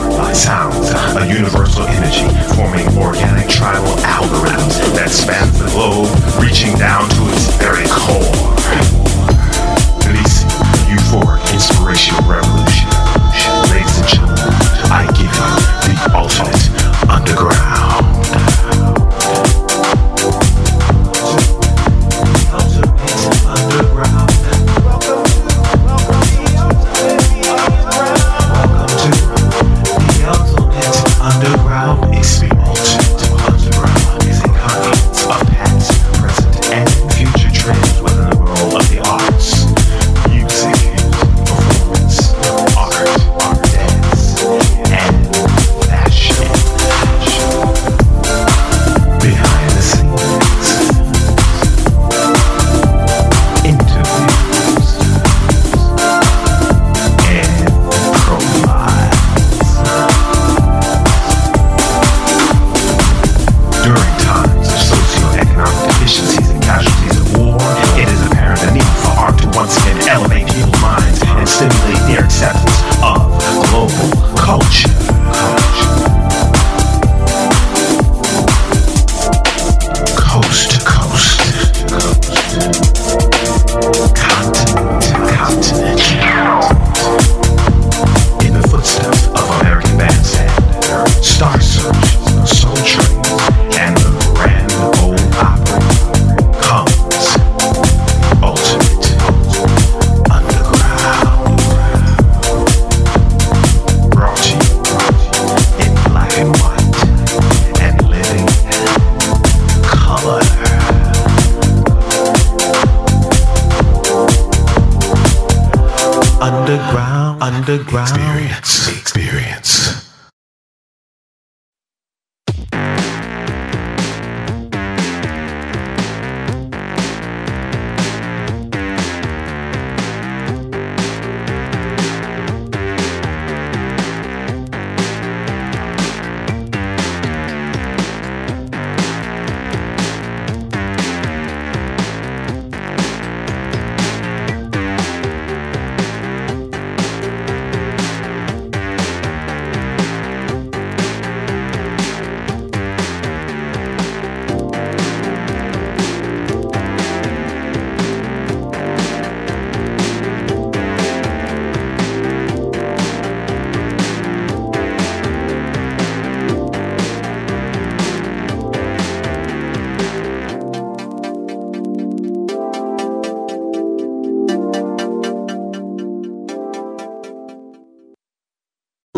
light, sounds, a universal energy, forming organic tribal algorithms that spans the globe, reaching down to its very core. Release euphoric inspirational revolution. Ladies and gentlemen, I give you the ultimate underground.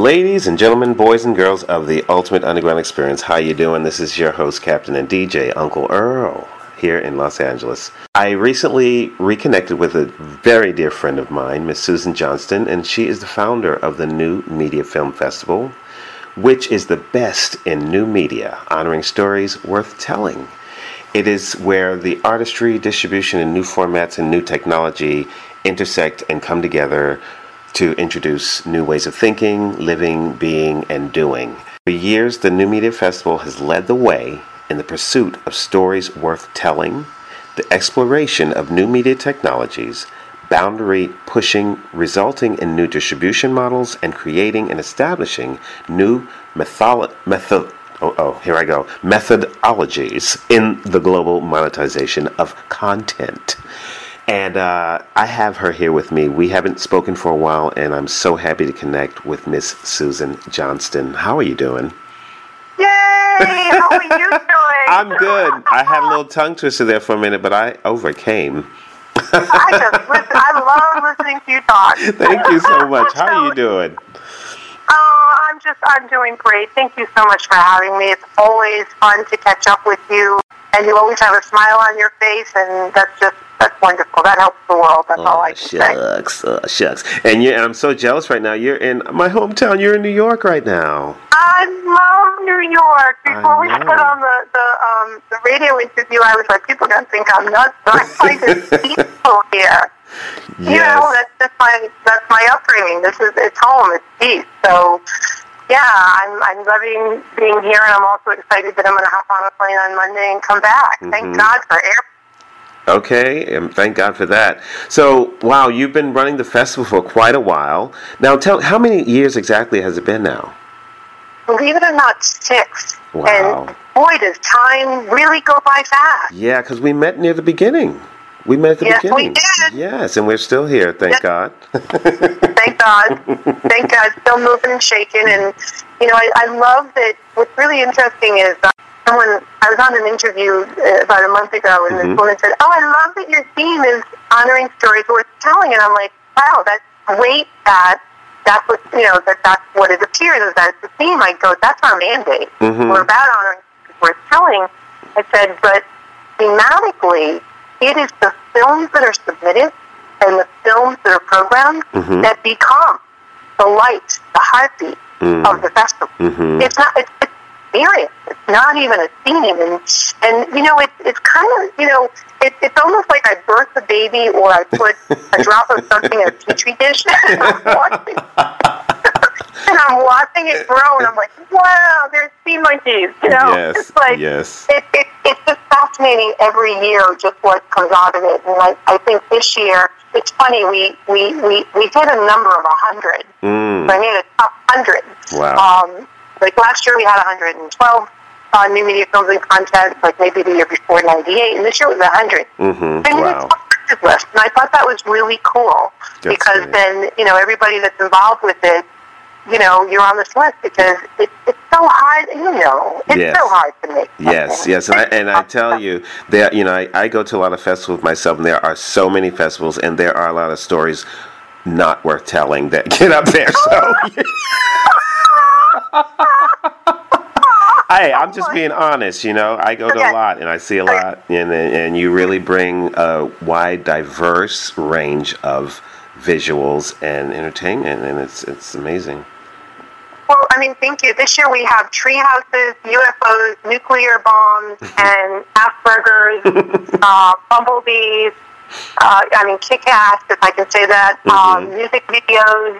Ladies and gentlemen, boys and girls of the Ultimate Underground Experience, how you doing? This is your host, Captain and DJ Uncle Earl, here in Los Angeles. I recently reconnected with a very dear friend of mine, Miss Susan Johnston, and she is the founder of the New Media Film Festival, which is the best in new media, honoring stories worth telling. It is where the artistry, distribution, and new formats and new technology intersect and come together to introduce new ways of thinking, living, being, and doing. For years, the New Media Festival has led the way in the pursuit of stories worth telling, the exploration of new media technologies, boundary pushing, resulting in new distribution models, and creating and establishing new methodologies in the global monetization of content. And I have her here with me. We haven't spoken for a while, and I'm so happy to connect with Miss Susan Johnston. How are you doing? Yay! How are you doing? I'm good. I had a little tongue twister there for a minute, but I overcame. I love listening to you talk. Thank you so much. How are you doing? Oh, I'm doing great. Thank you so much for having me. It's always fun to catch up with you, and you always have a smile on your face, and that's wonderful. That helps the world. That's all I can say. Shucks. And I'm so jealous right now. You're in my hometown. You're in New York right now. I love New York. Before we put on the radio interview, I was like, people are going to think I'm nuts, but I find it's peaceful here. Yes. You know, that's my upbringing. It's home. It's peace. So, yeah, I'm loving being here, and I'm also excited that I'm going to hop on a plane on Monday and come back. Mm-hmm. Thank God for airplanes. Okay, and thank God for that. So, wow, you've been running the festival for quite a while. Now, how many years exactly has it been now? believe it or not, 6. Wow. And boy, does time really go by fast. Yeah, because we met near the beginning. We met at the beginning. Yes, we did. Yes, and we're still here, thank God. Thank God. Thank God. Still moving and shaking. And, you know, I love that. What's really interesting is someone, I was on an interview about a month ago, and this woman said, oh, I love that your theme is honoring stories worth telling. And I'm like, wow, that's great that that's what, you know, that's what it appears is that it's the theme. I go, that's our mandate. Mm-hmm. We're about honoring stories worth telling. I said, but thematically, it is the films that are submitted and the films that are programmed that become the light, the heartbeat of the festival. Mm-hmm. It's not, it's serious. It's not even a theme. And you know, it's kind of, you know, it's almost like I birthed a baby or I put a drop of something in a petri dish and I'm watching it grow, and I'm like, wow, there's sea monkeys, you know? Yes, it's like, yes. It's just fascinating every year just what comes out of it, and I think this year, it's funny, we hit a number of 100. So I made a top 100. Wow. Like last year we had 112 new media films and content, like maybe the year before 98, and this year it was 100. Mm-hmm. Wow. It's a list, and I thought that was really cool, because then, you know, everybody that's involved with it, you know, you're on this list because it's so hard, you know, it's so hard to make something. Yes, and I tell you, there, you know, I go to a lot of festivals myself, and there are so many festivals, and there are a lot of stories not worth telling that get up there, so... Hey, I'm just being honest, you know. I go to a lot, and I see a lot, and you really bring a wide, diverse range of visuals and entertainment, and it's amazing. Well, I mean, thank you. This year we have tree houses, UFOs, nuclear bombs, and Asperger's, bumblebees, I mean, kick-ass, if I can say that, music videos,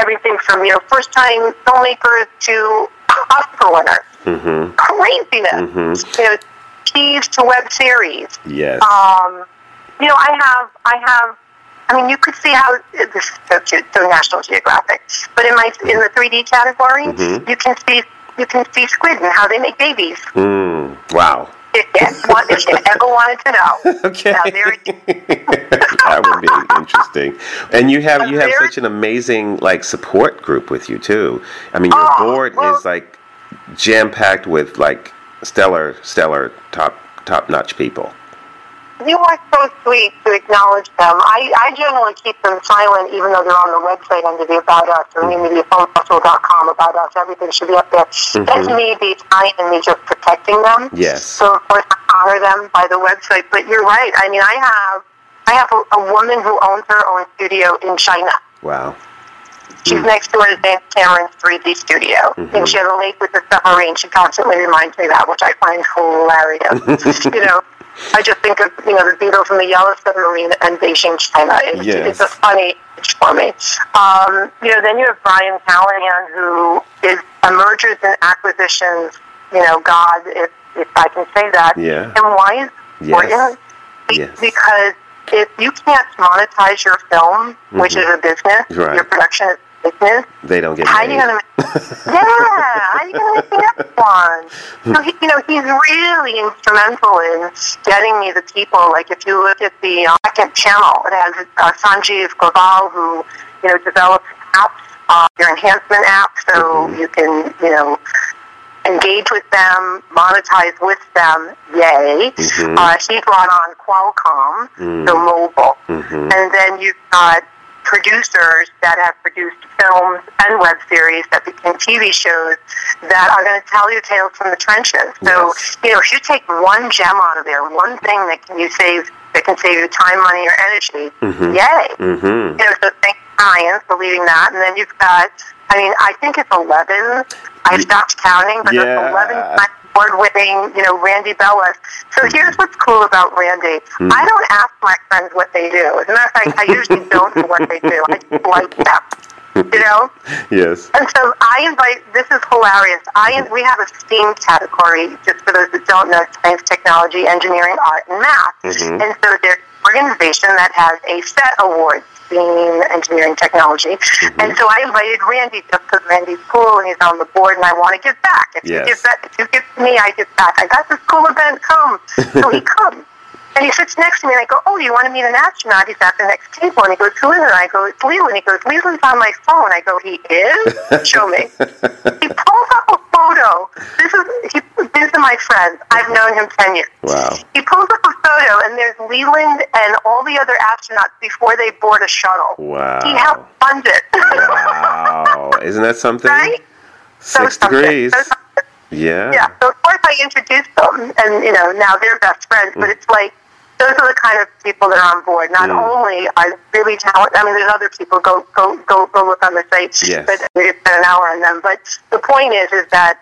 everything from, you know, first-time filmmakers to Oscar winners. Mm-hmm. Craziness. Mm-hmm. You know, teas to web series. Yes. You know, I mean, you could see how this is so cute, so National Geographic. But in the 3D category, you can see squid and how they make babies. Wow. If you ever wanted to know. Okay. That would be interesting. And you have such an amazing, like, support group with you too. I mean, your board is like jam-packed with, like, stellar top-notch people. You are so sweet to acknowledge them. I generally keep them silent, even though they're on the website under the About Us, or newmediafilmfestival.com, About Us, everything should be up there. That's me being kind and me just protecting them. Yes. So, of course, I honor them by the website. But you're right. I mean, I have a woman who owns her own studio in China. Wow. She's next door to Dan Cameron's 3D studio. And she has a lake with a submarine. She constantly reminds me of that, which I find hilarious. You know, I just think of, you know, the Beatles and the Yellow Submarine and Beijing, China. It's a funny image for me. You know, then you have Brian Callahan, who is a mergers and acquisitions, you know, god, if I can say that. Yeah. And why is it important? Yes. Because if you can't monetize your film, which is a business, your production is a business, they don't get paid. How are you going to make that one? So, he's really instrumental in getting me the people. Like, if you look at the second channel, it has Sanjeev Goyal, who, you know, develops apps, your enhancement apps, so you can, you know, engage with them, monetize with them, yay. He brought on Qualcomm, the mobile. And then you've got producers that have produced films and web series that became TV shows that are going to tell you tales from the trenches. So, you know, if you take one gem out of there, one thing that can save you time, money, or energy, yay. You know, so thank Brian for leading that. And then you've got, I mean, I think it's 11. I stopped counting, but it's 11 award-winning, you know, Randy Bellis. So here's what's cool about Randy. I don't ask my friends what they do. As a matter of fact, I usually don't know what they do. I just like them, you know? Yes. And so this is hilarious. We have a STEAM category, just for those that don't know, science, technology, engineering, art, and math. And so there's an organization that has a SET Awards. being engineering technology. Mm-hmm. And so I invited Randy just because Randy's cool and he's on the board and I want to give back. If you give to me, I give back. I got this cool event, come. So he comes. And he sits next to me, and I go, oh, you want to meet an astronaut? He's at the next table. And he goes, who is it? And I go, it's Leland. He goes, Leland's on my phone. I go, he is? Show me. He pulls up a photo. These are my friends. I've known him 10 years. Wow. He pulls up a photo, and there's Leland and all the other astronauts before they board a shuttle. Wow. He helped fund it. Wow. Isn't that something? Right? Six degrees. Yeah. Yeah. So, of course, I introduced them, and, now they're best friends, but it's like, those are the kind of people that are on board. Not only are really talented, there's other people, go look on the site, but we just spent an hour on them. But the point is that,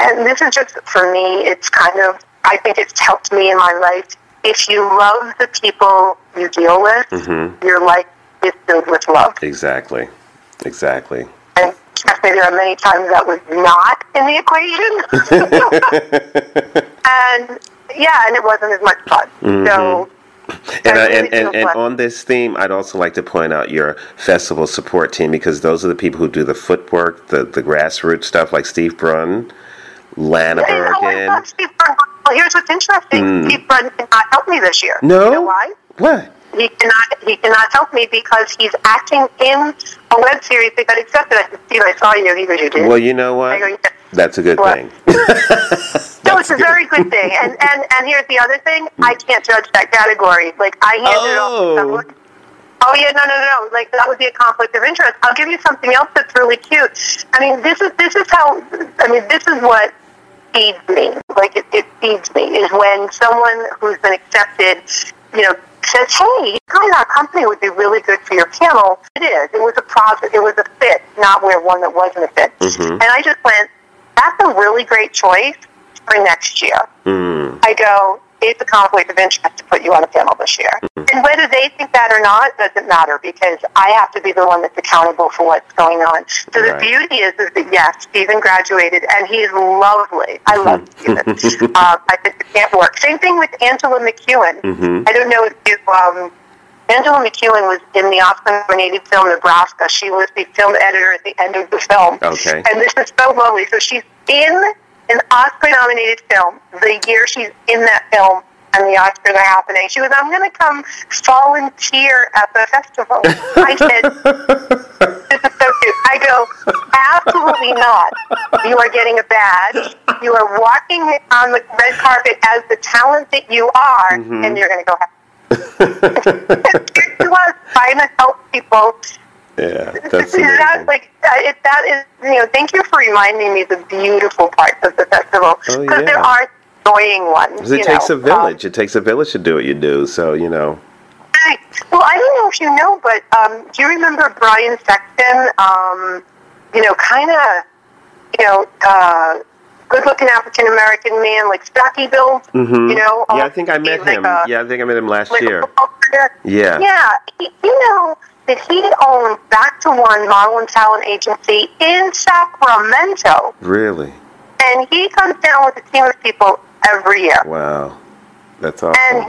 and this is just, for me, it's kind of, I think it's helped me in my life. If you love the people you deal with, your life is filled with love. Exactly. And trust me, there are many times that was not in the equation. And it wasn't as much fun. Mm-hmm. So, and on this theme, I'd also like to point out your festival support team, because those are the people who do the footwork, the grassroots stuff, like Steve Bruhn, Lana Bergen. I love Steve Bruhn. Well, here's what's interesting. Steve Bruhn did not help me this year. No? You know why? What? He cannot help me because he's acting in a web series that got accepted. I said, Steve, I saw you. He goes, you did. Well, you know what? I go, yes. That's a good thing. No, it's a very good thing. And here's the other thing. I can't judge that category. Like, I handed it off to someone. Oh, yeah, no. Like, that would be a conflict of interest. I'll give you something else that's really cute. This is what feeds me. Like, it feeds me is when someone who's been accepted, says, hey, our company would be really good for your panel. It is. It was a project. It was a fit, not where one that wasn't a fit. Mm-hmm. And I just went, that's a really great choice for next year. Mm. I go, it's a conflict of interest to put you on a panel this year. Mm. And whether they think that or not doesn't matter, because I have to be the one that's accountable for what's going on. So the beauty is that, yes, Stephen graduated, and he's lovely. I love Stephen. I think it can't work. Same thing with Angela McEwen. Mm-hmm. I don't know if you... Angela McEwen was in the Oscar-nominated film Nebraska. She was the film editor at the end of the film. Okay. And this is so lovely. So she's in an Oscar-nominated film. The year she's in that film and the Oscars are happening, she was, I'm going to come volunteer at the festival. I said, this is so cute. I go, absolutely not. You are getting a badge. You are walking on the red carpet as the talent that you are, and you're going to go have she was trying to help people. Yeah, that's thank you for reminding me the beautiful parts of the festival, because there are annoying ones. It takes a village. It takes a village to do what you do. So Right. Well, I don't know if you know, but do you remember Brian Sexton? Good-looking African-American man, like stocky build, I think I met him. I think I met him last year. Yeah. Yeah. That he owned Back to One Model and Talent Agency in Sacramento. Really? And he comes down with a team of people every year. Wow. That's awesome. And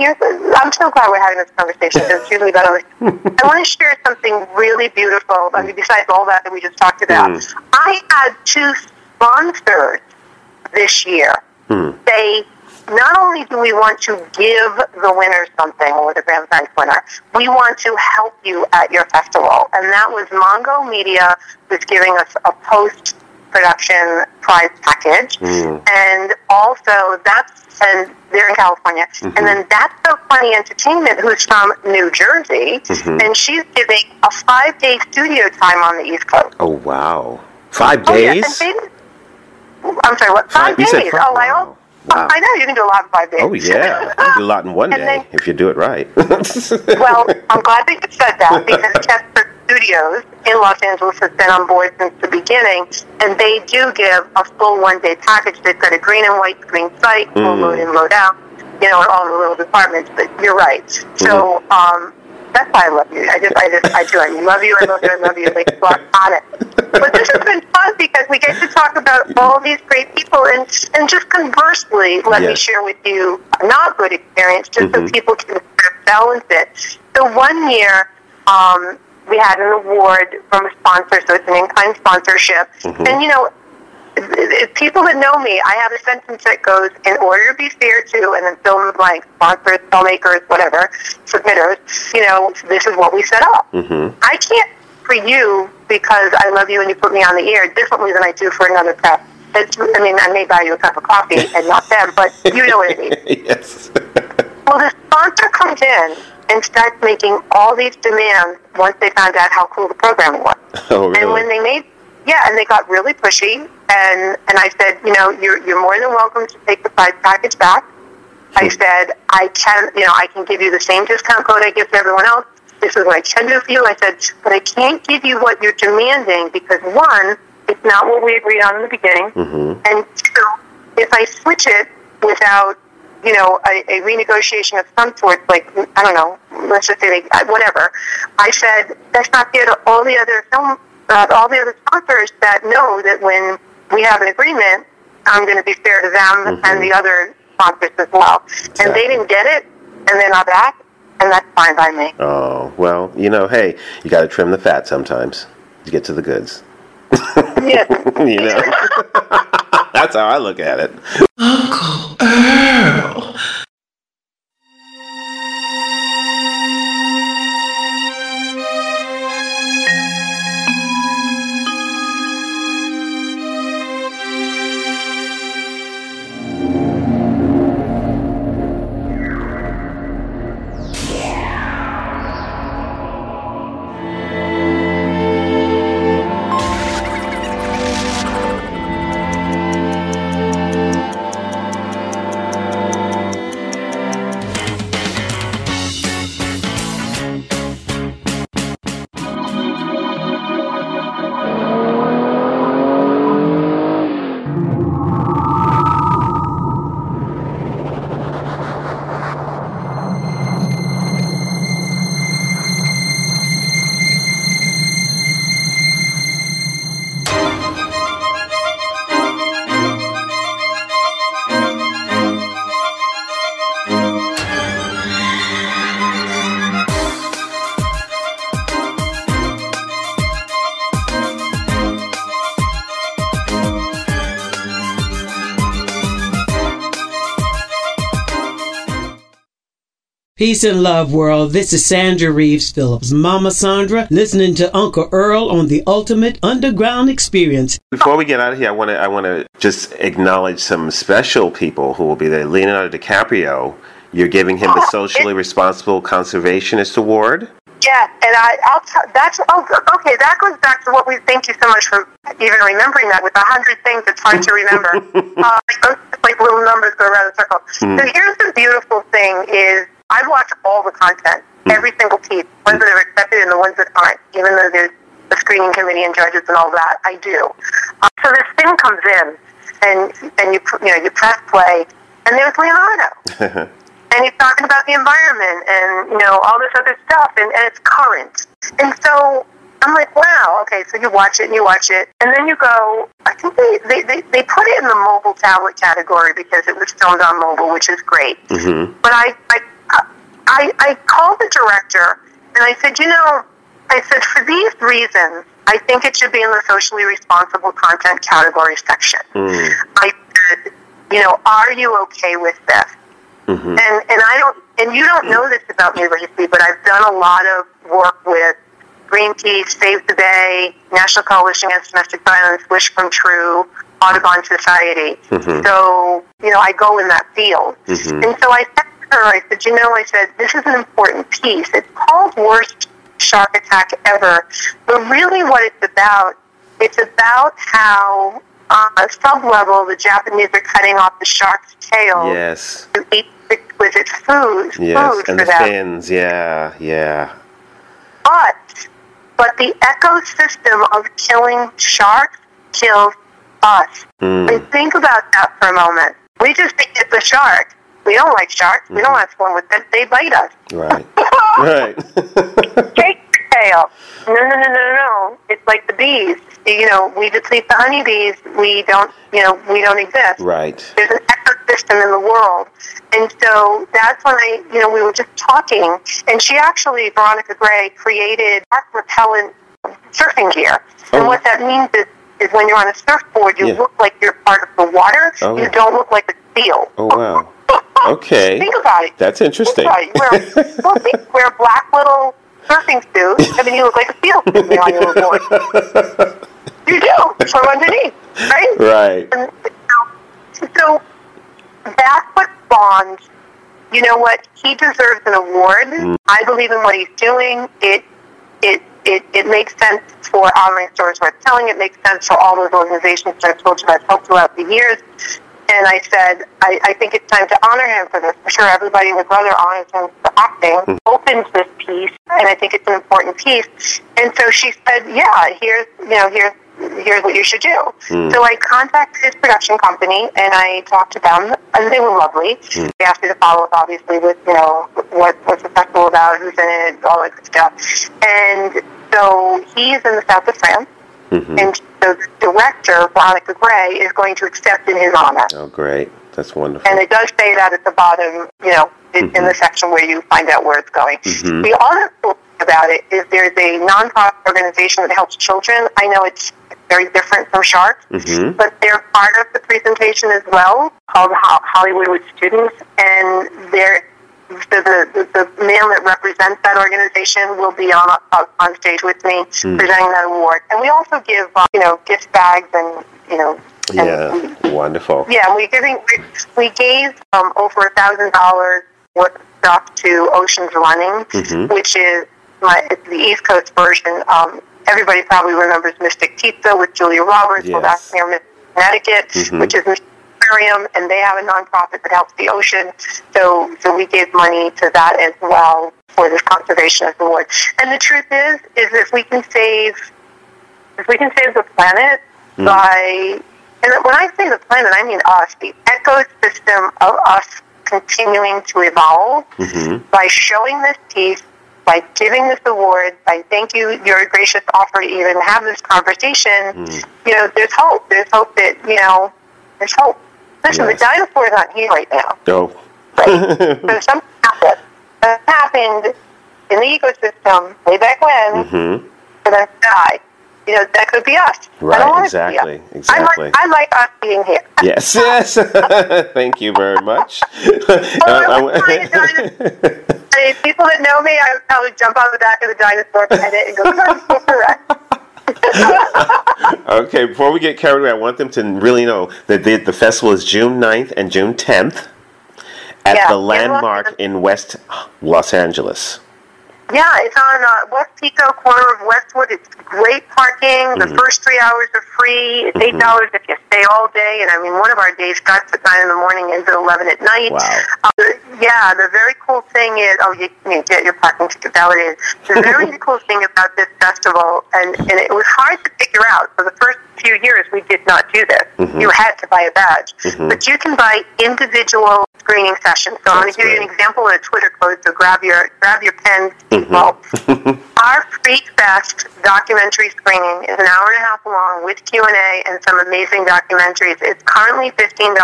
I'm so glad we're having this conversation. It's usually about other. I want to share something really beautiful, besides all that we just talked about. I had two sponsors this year. They not only do we want to give the winner something, or the Grand Prize winner, we want to help you at your festival. And that was Mongo Media was giving us a post-production prize package. And also they're in California. And then That's So Funny Entertainment, who's from New Jersey, and she's giving a 5-day studio time on the East Coast. Oh, wow. 5 days? Yeah, I'm sorry, what? 5 days. You said 5? Wow. I know, you can do a lot in 5 days. Oh, yeah. You can do a lot in one day if you do it right. Well, I'm glad that you said that, because Kessler Studios in Los Angeles has been on board since the beginning, and they do give a full one-day package. They've got a green and white screen site, full load in, load out, in all the little departments, but you're right. So, that's why I love you. I love you. I love you. Like, on it. But this has been fun because we get to talk about all these great people, and just conversely, let me share with you a not good experience, just so people can balance it. So one year, We had an award from a sponsor, so it's an in-kind sponsorship. Mm-hmm. And, you know, people that know me, I have a sentence that goes, in order to be fair to, and then fill in the blank, sponsors, filmmakers, whatever, submitters, you know, this is what we set up. Mm-hmm. I can't for you, because I love you and you put me on the air, differently than I do for another press. I mean, I may buy you a cup of coffee and not them, but you know what I mean. Yes. Well, the sponsor comes in and starts making all these demands once they found out how cool the programming was. Oh, really? And when they made, and they got really pushy, and I said, you know, you're more than welcome to take the prize package back. I said, I can give you the same discount code I give to everyone else. This is what I can do for you. I said, but I can't give you what you're demanding because, one, it's not what we agreed on in the beginning. Mm-hmm. And two, if I switch it without, you know, a renegotiation of some sort, like, I don't know, let's just say whatever, I said, that's not fair to all the other film, all the other sponsors that know that when we have an agreement, I'm going to be fair to them mm-hmm. and the other sponsors as well. Exactly. And they didn't get it, and they're not back. And that's fine by me. Oh, well, you know, hey, you got to trim the fat sometimes to get to the goods. Yes. You know? That's how I look at it. Uncle Earl. Peace and love, world. This is Sandra Reeves Phillips, Mama Sandra, listening to Uncle Earl on the Ultimate Underground Experience. Before we get out of here, I want to just acknowledge some special people who will be there. Leonardo DiCaprio, you're giving him the Socially Responsible Conservationist Award. Yeah, and that goes back to what we thank you so much for even remembering that with 100 things it's hard to remember. Like little numbers go around in circles. Mm. So here's the beautiful thing is, I watch all the content, every single piece, ones that are accepted and the ones that aren't, even though there's a screening committee and judges and all that, I do. So this thing comes in, and you press play, and there's Leonardo. And he's talking about the environment and, you know, all this other stuff, and it's current. And so I'm like, wow, okay, so you watch it, and then you go, I think they put it in the mobile tablet category because it was filmed on mobile, which is great. Mm-hmm. But I called the director, and I said, you know, I said, for these reasons, I think it should be in the socially responsible content category section. Mm. I said, you know, are you okay with this? Mm-hmm. And I don't, and you don't know this about me lately, but I've done a lot of work with Greenpeace, Save the Bay, National Coalition Against Domestic Violence, Wish Come True, Audubon Society. Mm-hmm. So, you know, I go in that field. Mm-hmm. And so I said, I said, this is an important piece. It's called Worst Shark Attack Ever. But really what it's about how on a sub-level the Japanese are cutting off the shark's tail. Yes. To eat it with its food. Yes, food and for the them. Fins. Yeah, yeah. But the ecosystem of killing sharks kills us. Mm. And think about that for a moment. We just think it's a shark. We don't like sharks. Mm-hmm. We don't have fun with them. They bite us. Right. Right. Shake the tail. No. It's like the bees. You know, we deplete the honeybees. We don't exist. Right. There's an ecosystem system in the world. And so that's when I, you know, we were just talking, and she actually, Veronica Gray, created shark repellent surfing gear. Oh. And what that means is when you're on a surfboard, you look like you're part of the water. Oh. You don't look like a seal. Oh, wow. Okay. Think about it. That's interesting. Think about it. Wear a black little surfing suit, and then you look like a seal sitting on your board. You do, from underneath, right? Right. And so that's what spawned. You know what? He deserves an award. Mm. I believe in what he's doing. It makes sense for honoring stories worth telling. It makes sense for all those organizations that I've told you I've helped throughout the years. And I said, I think it's time to honor him for this. I'm sure everybody would rather honor him for acting. Mm-hmm. Opens this piece, and I think it's an important piece. And so she said, yeah, here's what you should do. Mm. So I contacted his production company, and I talked to them, and they were lovely. Mm. They asked me to follow up, obviously, with, you know, what's the festival about, who's in it, all that good stuff. And so he's in the south of France. Mm-hmm. And so the director, Veronica Gray, is going to accept in his honor. Oh, great. That's wonderful. And it does say that at the bottom, you know, in the section where you find out where it's going. Mm-hmm. The other cool thing about it is there's a nonprofit organization that helps children. I know it's very different from sharks, but they're part of the presentation as well, called Hollywood Students, and they're... So the man that represents that organization will be on stage with me presenting that award. And we also give, gift bags and, wonderful. Yeah, we gave over $1,000 worth of stuff to Ocean's Running, which is it's the East Coast version. Everybody probably remembers Mystic Pizza with Julia Roberts. Yes. Well, that's near Connecticut, which is Mystic, and they have a nonprofit that helps the ocean, so we gave money to that as well for this conservation of the award. And the truth is if we can save the planet by, and when I say the planet, I mean us, the ecosystem of us continuing to evolve by showing this piece, by giving this award, by thank you, your gracious offer to even have this conversation, there's hope. Listen, the dinosaur's not here right now. No. Right? So something happened. That happened in the ecosystem way back when, and then died. You know, that could be us. Right, exactly. I like us being here. Yes. Thank you very much. People that know me, I would probably jump on the back of the dinosaur planet and go, correct. Okay, before we get carried away, I want them to really know that the festival is June 9th and June 10th at the Landmark in West Los Angeles. Yeah, it's on West Pico, corner of Westwood. It's great parking. The first 3 hours are free. It's $8 if you stay all day. And, I mean, one of our days starts at 9 in the morning, ends at 11 at night. Wow. The very cool thing is, you get your parking ticket validated. The very cool thing about this festival, and it was hard to figure out. For the first few years, we did not do this. You had to buy a badge. But you can buy individual screening sessions. So I'm going to give you an example of a Twitter code, so grab your pen, people. Our pre-fest documentary screening is an hour and a half long with Q&A and some amazing documentaries. It's currently $15.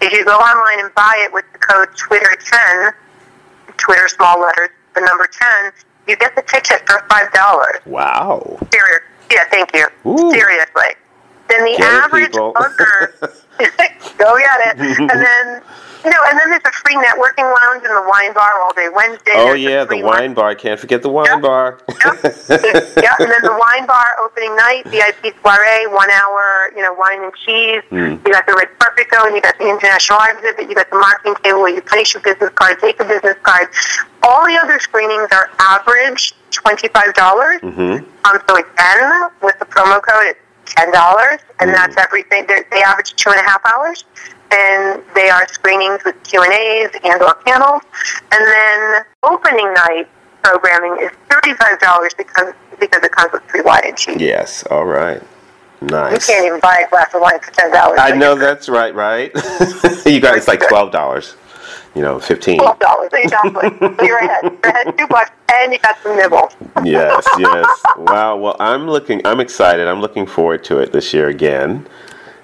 If you go online and buy it with the code Twitter10, Twitter small letters, the number 10, you get the ticket for $5. Wow. Seriously. Yeah, thank you. Ooh. Seriously. Then the average hooker, go get it. And then, there's a free networking lounge in the wine bar all day Wednesday. Oh, yeah, the wine bar. Can't forget the wine bar. And then the wine bar opening night, VIP soiree, 1 hour, wine and cheese. You got the red carpet going. You got the international exhibit. You got the marketing table where you place your business card, take a business card. All the other screenings are average $25. So again, with the promo code, it's $10, and that's everything. They average 2.5 hours, and they are screenings with Q&As and/or panels. And then opening night programming is $35 because it comes with free wine and cheese. Yes, all right, nice. You can't even buy a glass of wine for $10. I know that's right, right? You guys, it's like $12. $15. $12, exactly. So you're ahead. You're ahead $2, and you got some nibbles. Yes. Wow. Well, I'm excited. I'm looking forward to it this year again.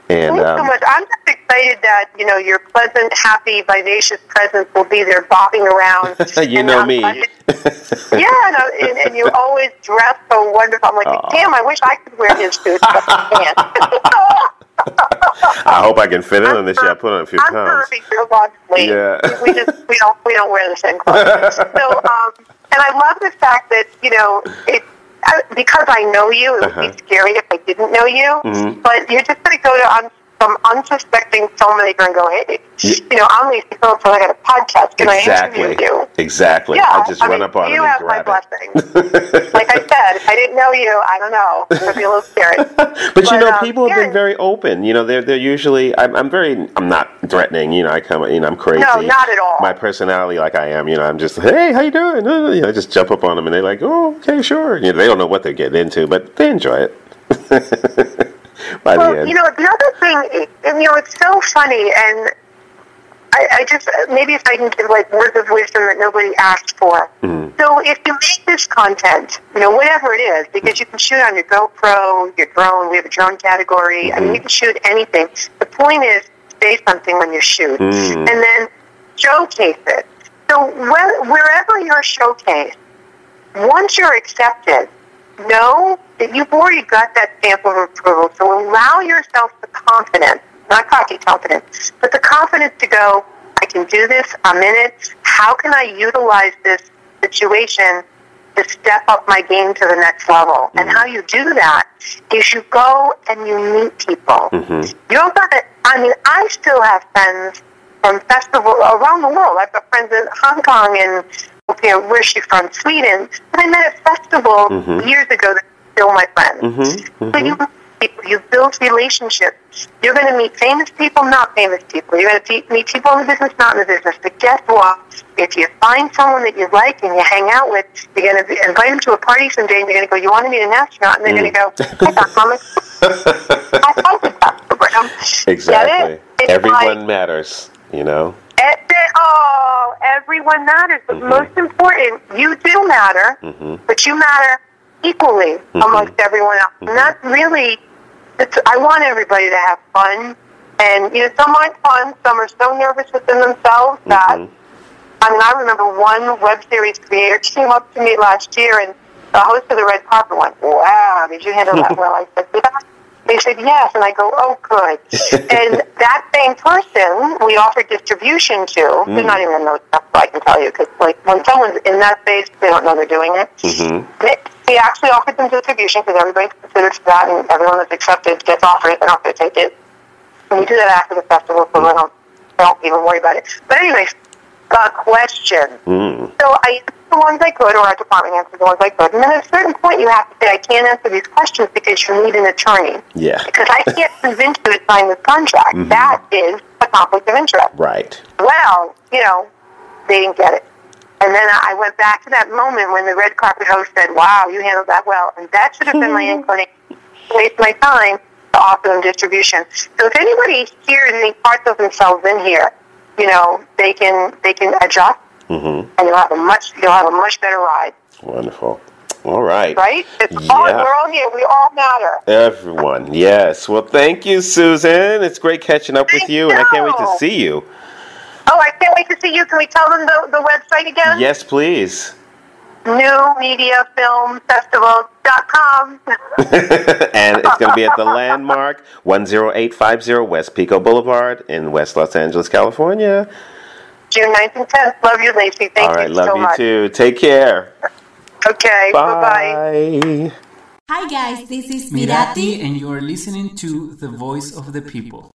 And thanks so much. I'm just excited that, you know, your pleasant, happy, vivacious presence will be there bopping around. You know me. And you always dress so wonderful. I'm like, damn, I wish I could wear his suit, but I can't. I hope I can fit in on this year. I put on a few pounds. Yeah. We don't wear the same clothes. So, and I love the fact that, you know, because I know you, it would be scary if I didn't know you, but you're just going to go to some unsuspecting filmmaker and go, hey, you know, I'm Lisa Phillips, I got a podcast, can I interview you? Exactly. Yeah, I'll just run up on you and grab it. Like I said, if I didn't know you, I don't know. It would be a little scary. But you know, people have been very open. You know, they're usually, I'm not threatening, you know, I'm crazy. No, not at all. My personality, like I am, you know, I'm just, hey, how you doing? You know, I just jump up on them and they're like, oh, okay, sure. You know, they don't know what they're getting into, but they enjoy it. Well, you know, the other thing, and, you know, it's so funny, and I just, maybe if I can give, like, words of wisdom that nobody asked for. Mm-hmm. So if you make this content, you know, whatever it is, because you can shoot on your GoPro, your drone, we have a drone category, I mean, you can shoot anything. The point is, say something when you shoot, and then showcase it. So wherever you're showcased, once you're accepted, know that you've already got that stamp of approval, so allow yourself the confidence, not cocky confidence, but the confidence to go, I can do this, I'm in it, how can I utilize this situation to step up my game to the next level? And how you do that is you go and you meet people. You're gonna, I mean, I still have friends from festivals around the world. I've got friends in Hong Kong and where's she from? Sweden. But I met at a festival years ago that's still my friend. So you build relationships. You're going to meet famous people, not famous people. You're going to meet people in the business, not in the business. But guess what? If you find someone that you like and you hang out with, you're going to invite them to a party someday and they're going to go, you want to meet an astronaut? And they're going to go, I thought, Mama, I thought we talked about them. Exactly. It's everyone matters, you know. Everyone matters, but most important, you do matter, but you matter equally amongst everyone else. And that's really, I want everybody to have fun, and you know, some aren't fun, some are so nervous within themselves that, I mean, I remember one web series creator came up to me last year, and the host of the Red Carpet went, wow, did you handle that well? I said, yeah. They said yes, and I go, oh, good. And that same person we offer distribution to, they're not even know stuff, I can tell you, because like, when someone's in that space, they don't know they're doing it. He actually offered them distribution, because everybody's considered for that, and everyone that's accepted gets offered it, they don't have to take it. And we do that after the festival, so they don't even worry about it. But anyway, the question. So I answered the ones I could, or our department answered the ones I could. And then at a certain point, you have to say, I can't answer these questions because you need an attorney. Yeah. Because I can't convince you to sign this contract. That is a conflict of interest. Right. Well, you know, they didn't get it. And then I went back to that moment when the red carpet host said, wow, you handled that well. And that should have been my inclination to waste my time to offer them distribution. So if anybody hears any parts of themselves in here, you know, they can adjust, and you'll have a much better ride. Wonderful. All right. Right? We're all here. We all matter. Everyone. Yes. Well, thank you, Susan. It's great catching up with you, and I can't wait to see you. Oh, I can't wait to see you. Can we tell them the website again? Yes, please. newmediafilmfestival.com. And it's going to be at the Landmark, 10850 West Pico Boulevard in West Los Angeles, California. June 9th and 10th. Love you, Lacey. Thank you so much. All right, love you too. Take care. Okay, bye-bye. Hi, guys. This is Mirati, and you are listening to The Voice of the People.